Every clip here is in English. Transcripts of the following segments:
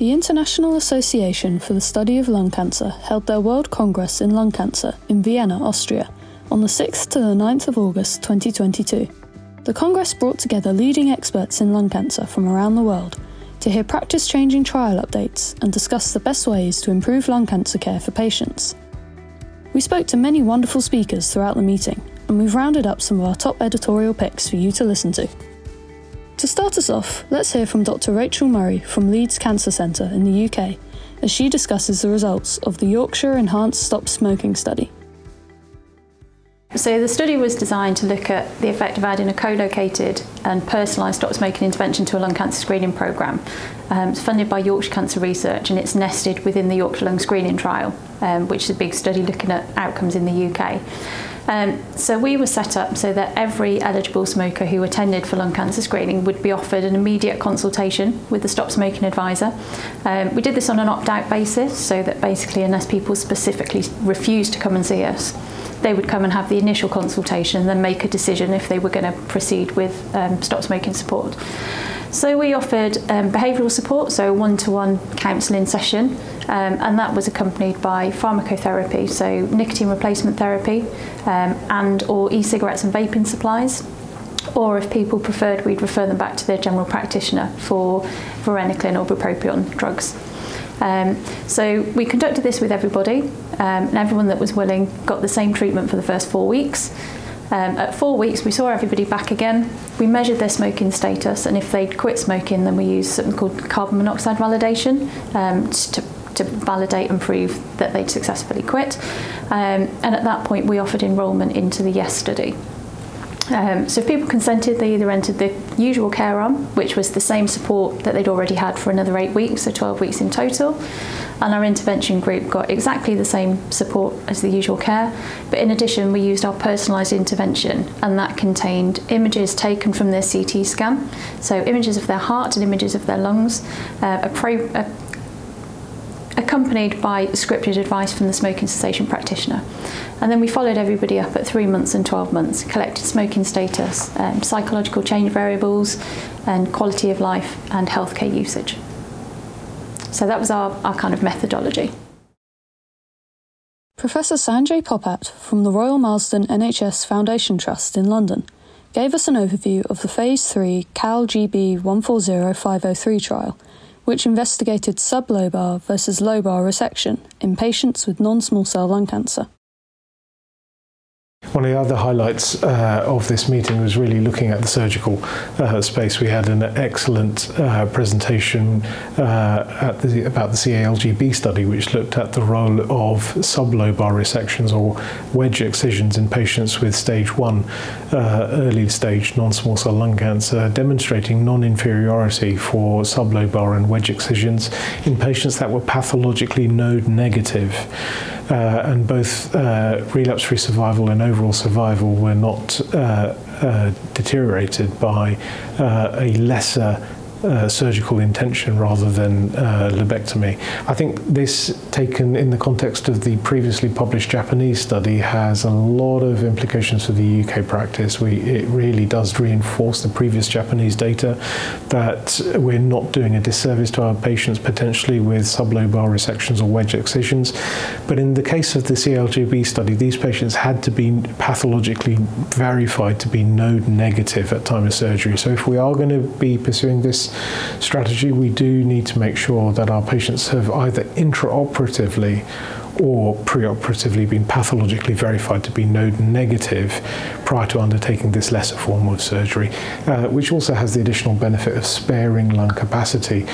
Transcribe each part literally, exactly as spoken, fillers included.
The International Association for the Study of Lung Cancer held their World Congress in Lung Cancer in Vienna, Austria, on the sixth to the ninth of August twenty twenty-two. The Congress brought together leading experts in lung cancer from around the world to hear practice-changing trial updates and discuss the best ways to improve lung cancer care for patients. We spoke to many wonderful speakers throughout the meeting, and we've rounded up some of our top editorial picks for you to listen to. To start us off, let's hear from Doctor Rachel Murray from Leeds Cancer Centre in the U K, as she discusses the results of the Yorkshire Enhanced Stop Smoking Study. So the study was designed to look at the effect of adding a co-located and personalised stop smoking intervention to a lung cancer screening programme. Um, it's funded by Yorkshire Cancer Research, and it's nested within the Yorkshire Lung Screening Trial, um, which is a big study looking at outcomes in the U K. Um, so we were set up so that every eligible smoker who attended for lung cancer screening would be offered an immediate consultation with the Stop Smoking Advisor. Um, we did this on an opt-out basis, so that basically unless people specifically refused to come and see us, they would come and have the initial consultation and then make a decision if they were going to proceed with um, stop smoking support. So we offered um, behavioural support, so a one-to-one counselling session, um, and that was accompanied by pharmacotherapy, so nicotine replacement therapy um, and or e-cigarettes and vaping supplies. Or if people preferred, we'd refer them back to their general practitioner for varenicline or bupropion drugs. Um, so we conducted this with everybody, um, and everyone that was willing got the same treatment for the first four weeks. Um, at four weeks, we saw everybody back again. We measured their smoking status, and if they'd quit smoking, then we used something called carbon monoxide validation um, to, to validate and prove that they'd successfully quit. Um, and at that point, we offered enrolment into the YES study. Um, so if people consented, they either entered the usual care arm, which was the same support that they'd already had for another eight weeks, so twelve weeks in total, and our intervention group got exactly the same support as the usual care, but in addition we used our personalised intervention, and that contained images taken from their C T scan, so images of their heart and images of their lungs, uh, a pro- a accompanied by scripted advice from the smoking cessation practitioner. And then we followed everybody up at three months and twelve months, collected smoking status, um, psychological change variables, and quality of life and healthcare usage. So that was our, our kind of methodology. Professor Sanjay Popat from the Royal Marsden N H S Foundation Trust in London gave us an overview of the Phase three C A L G B one four zero five zero three trial, which investigated sublobar versus lobar resection in patients with non-small cell lung cancer. One of the other highlights uh, of this meeting was really looking at the surgical uh, space. We had an excellent uh, presentation uh, at the, about the C A L G B study, which looked at the role of sublobar resections or wedge excisions in patients with stage one, uh, early stage non-small cell lung cancer, demonstrating non-inferiority for sublobar and wedge excisions in patients that were pathologically node negative. Uh, and both uh, relapse-free survival and overall survival were not uh, uh, deteriorated by uh, a lesser Uh, surgical intention rather than uh, lobectomy. I think this, taken in the context of the previously published Japanese study, has a lot of implications for the U K practice. We, it really does reinforce the previous Japanese data that we're not doing a disservice to our patients potentially with sublobar resections or wedge excisions. But in the case of the C A L G B study, these patients had to be pathologically verified to be node negative at time of surgery. So if we are going to be pursuing this strategy, we do need to make sure that our patients have either intraoperatively or preoperatively been pathologically verified to be node negative prior to undertaking this lesser form of surgery, uh, which also has the additional benefit of sparing lung capacity, uh,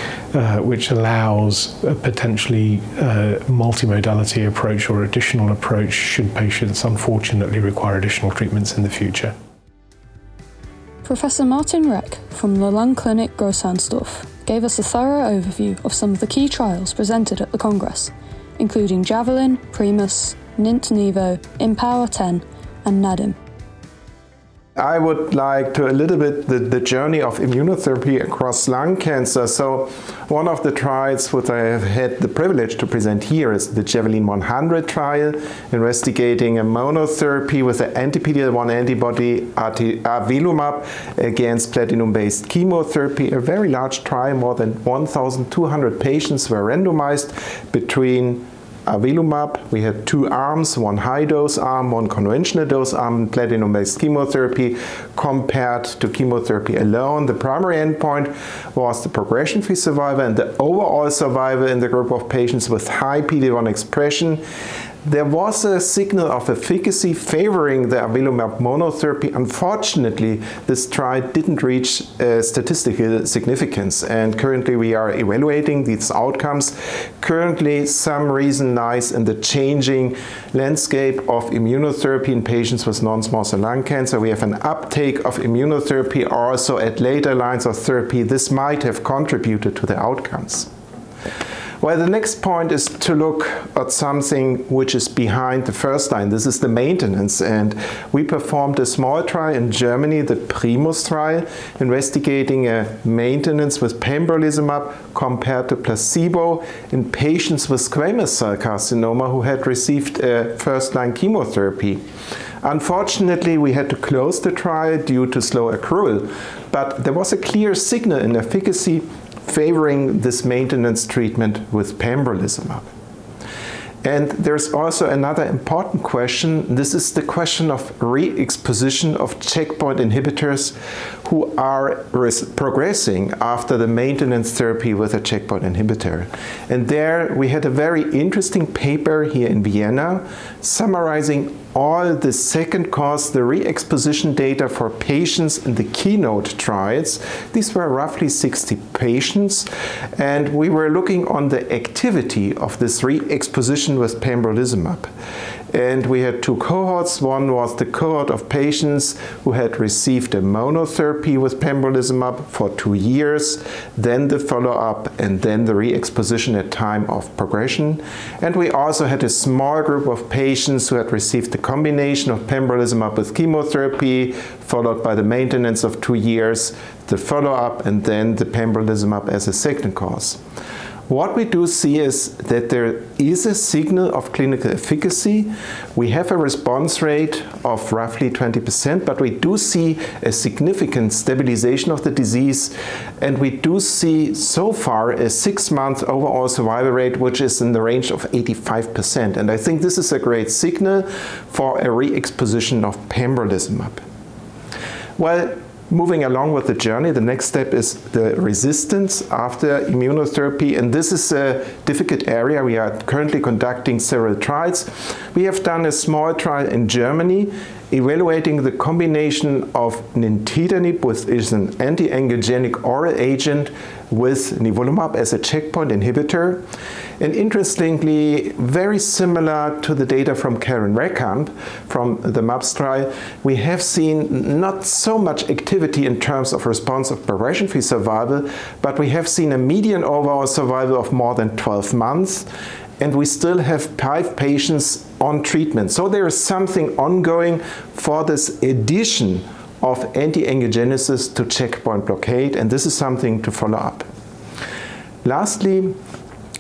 which allows a potentially uh, multimodality approach or additional approach should patients unfortunately require additional treatments in the future. Professor Martin Reck from the Lung Clinic Grosshansdorf gave us a thorough overview of some of the key trials presented at the Congress, including Javelin, PRIMUS, nintedanib, IMPOWER ten and NADIM. I would like to a little bit the, the journey of immunotherapy across lung cancer. So one of the trials which I have had the privilege to present here is the Javelin one hundred trial, investigating a monotherapy with an anti-P D-L one antibody avelumab against platinum-based chemotherapy. A very large trial, more than one thousand two hundred patients were randomized between avelumab. We had two arms, one high dose arm, one conventional dose arm, platinum-based chemotherapy compared to chemotherapy alone. The primary endpoint was the progression-free survival and the overall survival in the group of patients with high P D L one expression. There was a signal of efficacy favoring the avelumab monotherapy. Unfortunately, this trial didn't reach uh, statistical significance, and currently we are evaluating these outcomes. Currently, some reason lies in the changing landscape of immunotherapy in patients with non-small cell lung cancer. We have an uptake of immunotherapy also at later lines of therapy. This might have contributed to the outcomes. Well, the next point is to look at something which is behind the first line. This is the maintenance, and we performed a small trial in Germany, the PRIMUS trial, investigating a maintenance with pembrolizumab compared to placebo in patients with squamous cell carcinoma who had received a first-line chemotherapy. Unfortunately, we had to close the trial due to slow accrual, but there was a clear signal in efficacy favoring this maintenance treatment with pembrolizumab. And there's also another important question. This is the question of re-exposition of checkpoint inhibitors who are progressing after the maintenance therapy with a checkpoint inhibitor. And there we had a very interesting paper here in Vienna summarizing all the second cause, the re-exposition data for patients in the KEYNOTE trials. These were roughly sixty patients, and we were looking on the activity of this re-exposition with pembrolizumab. And we had two cohorts. One was the cohort of patients who had received a monotherapy with pembrolizumab for two years, then the follow-up, and then the re-exposition at time of progression. And we also had a small group of patients who had received the combination of pembrolizumab with chemotherapy, followed by the maintenance of two years, the follow-up, and then the pembrolizumab as a second cause. What we do see is that there is a signal of clinical efficacy. We have a response rate of roughly twenty percent, but we do see a significant stabilization of the disease. And we do see so far a six-month overall survival rate, which is in the range of eighty-five percent. And I think this is a great signal for a re-exposition of pembrolizumab. Well, moving along with the journey, the next step is the resistance after immunotherapy, and this is a difficult area. We are currently conducting several trials. We have done a small trial in Germany evaluating the combination of nintedanib, which is an anti-angiogenic oral agent, with nivolumab as a checkpoint inhibitor. And interestingly, very similar to the data from Karen Reckamp from the MAPS trial, we have seen not so much activity in terms of response of progression-free survival, but we have seen a median overall survival of more than twelve months. And we still have five patients on treatment. So there is something ongoing for this addition of anti-angiogenesis to checkpoint blockade, and this is something to follow up. Lastly,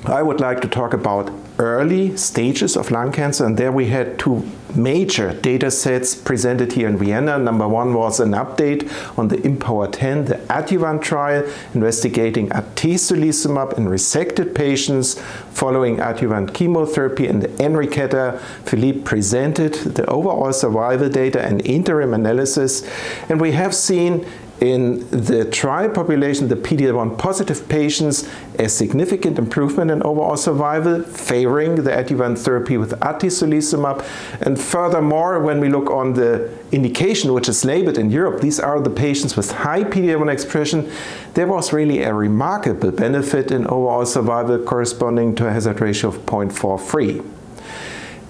I would like to talk about early stages of lung cancer, and there we had two major data sets presented here in Vienna. Number one was an update on the IMPOWER ten, the adjuvant trial, investigating atezolizumab in resected patients following adjuvant chemotherapy, and Enriqueta Philippe presented the overall survival data and interim analysis. And we have seen in the trial population, the P D L one positive patients, a significant improvement in overall survival, favoring the adjuvant therapy with atezolizumab. And furthermore, when we look on the indication which is labeled in Europe, these are the patients with high P D L one expression, there was really a remarkable benefit in overall survival corresponding to a hazard ratio of zero point four three.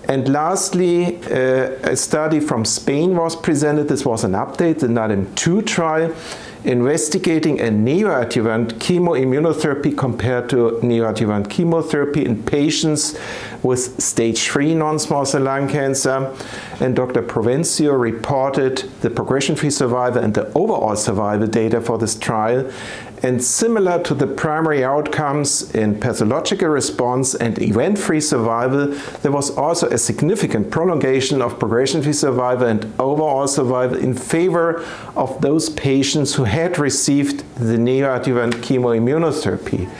And lastly, uh, a study from Spain was presented. This was an update, the NADIM two trial, investigating a neoadjuvant chemoimmunotherapy compared to neoadjuvant chemotherapy in patients with stage three non-small cell lung cancer. And Doctor Provencio reported the progression-free survival and the overall survival data for this trial. And similar to the primary outcomes in pathological response and event-free survival, there was also a significant prolongation of progression-free survival and overall survival in favor of those patients who had received the neoadjuvant chemoimmunotherapy.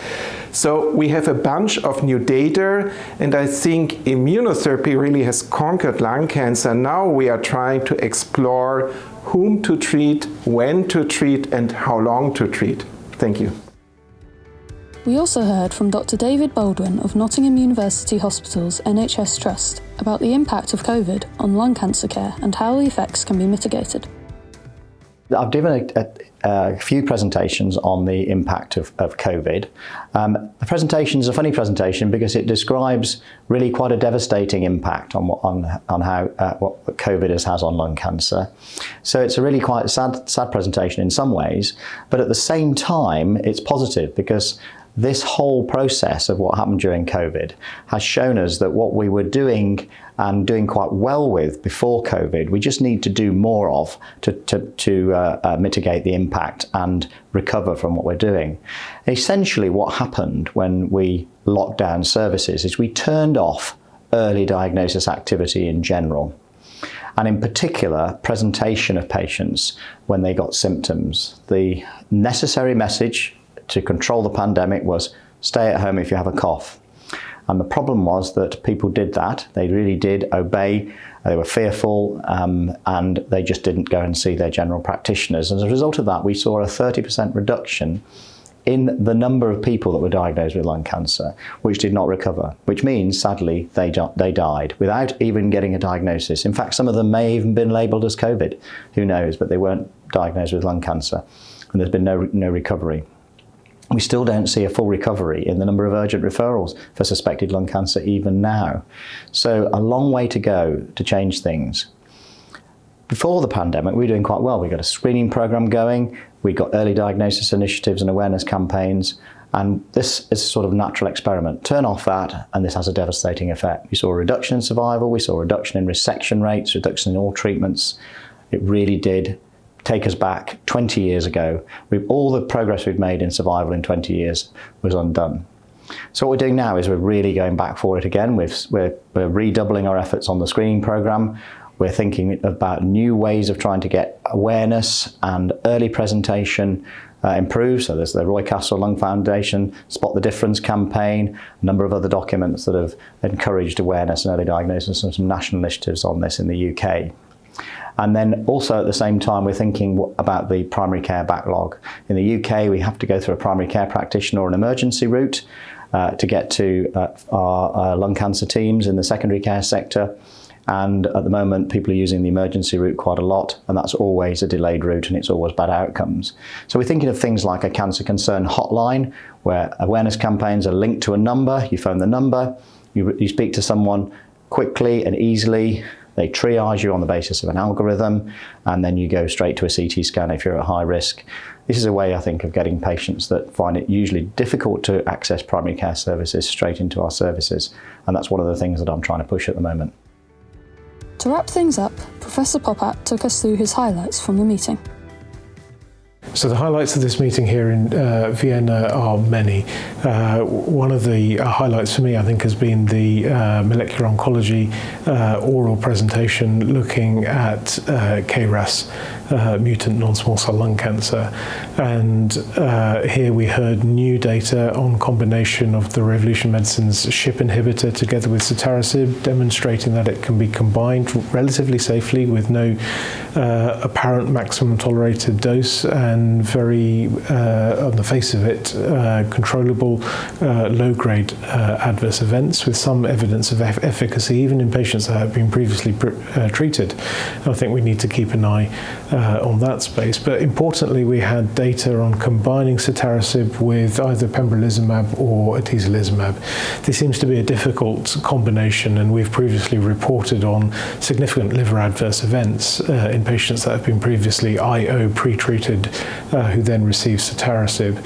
So we have a bunch of new data, and I think immunotherapy really has conquered lung cancer. Now we are trying to explore whom to treat, when to treat, and how long to treat. Thank you. We also heard from Doctor David Baldwin of Nottingham University Hospital's N H S Trust about the impact of COVID on lung cancer care and how the effects can be mitigated. I've given a, a, a few presentations on the impact of, of COVID. Um, the presentation is a funny presentation because it describes really quite a devastating impact on, on, on how uh, what COVID has, has on lung cancer. So it's a really quite sad, sad presentation in some ways, but at the same time it's positive because this whole process of what happened during COVID has shown us that what we were doing and doing quite well with before COVID, we just need to do more of to, to, to uh, uh, mitigate the impact and recover from what we're doing. Essentially, what happened when we locked down services is we turned off early diagnosis activity in general, and in particular, presentation of patients when they got symptoms. The necessary message to control the pandemic was stay at home if you have a cough. And the problem was that people did that. They really did obey. They were fearful um, and they just didn't go and see their general practitioners. As a result of that, we saw a thirty percent reduction in the number of people that were diagnosed with lung cancer, which did not recover, which means, sadly, they, di- they died without even getting a diagnosis. In fact, some of them may have even been labelled as COVID. Who knows? But they weren't diagnosed with lung cancer and there's been no, no recovery. We still don't see a full recovery in the number of urgent referrals for suspected lung cancer even now. So a long way to go to change things. Before the pandemic, we were doing quite well. We got a screening program going, we got early diagnosis initiatives and awareness campaigns, and this is a sort of natural experiment. Turn off that, and this has a devastating effect. We saw a reduction in survival, we saw a reduction in resection rates, reduction in all treatments. It really did take us back twenty years ago. We've, all the progress we've made in survival in twenty years was undone. So what we're doing now is we're really going back for it again. We've, we're, we're redoubling our efforts on the screening program. We're thinking about new ways of trying to get awareness and early presentation uh, improved. So there's the Roy Castle Lung Foundation, Spot the Difference campaign, a number of other documents that have encouraged awareness and early diagnosis, and some national initiatives on this in the U K. And then also at the same time, we're thinking about the primary care backlog. In the U K, we have to go through a primary care practitioner or an emergency route uh, to get to uh, our, our lung cancer teams in the secondary care sector. And at the moment, people are using the emergency route quite a lot, and that's always a delayed route and it's always bad outcomes. So we're thinking of things like a cancer concern hotline, where awareness campaigns are linked to a number. You phone the number, you, you speak to someone quickly and easily. They triage you on the basis of an algorithm, and then you go straight to a C T scan if you're at high risk. This is a way, I think, of getting patients that find it usually difficult to access primary care services straight into our services. And that's one of the things that I'm trying to push at the moment. To wrap things up, Professor Popat took us through his highlights from the meeting. So the highlights of this meeting here in uh, Vienna are many. Uh, one of the highlights for me, I think, has been the uh, molecular oncology uh, oral presentation looking at uh, K R A S uh, mutant non-small cell lung cancer. And uh, here we heard new data on combination of the Revolution Medicine's SHIP inhibitor together with Sotorasib, demonstrating that it can be combined relatively safely with no uh, apparent maximum tolerated dose, and and very, uh, on the face of it, uh, controllable uh, low-grade uh, adverse events with some evidence of eff- efficacy even in patients that have been previously pr- uh, treated. And I think we need to keep an eye uh, uh, on that space. But importantly, we had data on combining sotorasib with either pembrolizumab or atezolizumab. This seems to be a difficult combination, and we've previously reported on significant liver adverse events uh, in patients that have been previously I O pre-treated uh, who then receive sotorasib.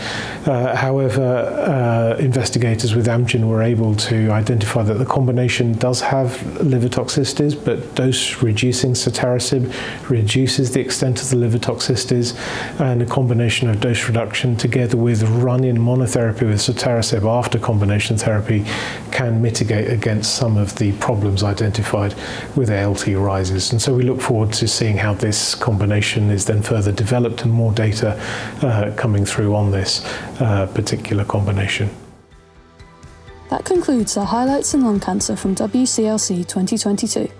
Uh, however, uh, investigators with Amgen were able to identify that the combination does have liver toxicities, but dose-reducing sotorasib reduces the extent of the liver toxicities, and a combination of dose reduction together with run-in monotherapy with sotorasib after combination therapy can mitigate against some of the problems identified with A L T rises. And so we look forward to seeing how this combination is then further developed and more data uh, coming through on this uh, particular combination. That concludes our highlights in lung cancer from W C L C twenty twenty-two.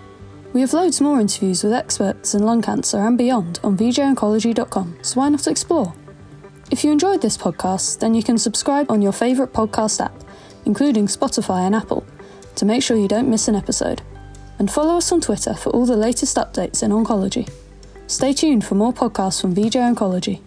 We have loads more interviews with experts in lung cancer and beyond on v j oncology dot com, so why not explore? If you enjoyed this podcast, then you can subscribe on your favourite podcast app, including Spotify and Apple, to make sure you don't miss an episode. And follow us on Twitter for all the latest updates in oncology. Stay tuned for more podcasts from V J Oncology.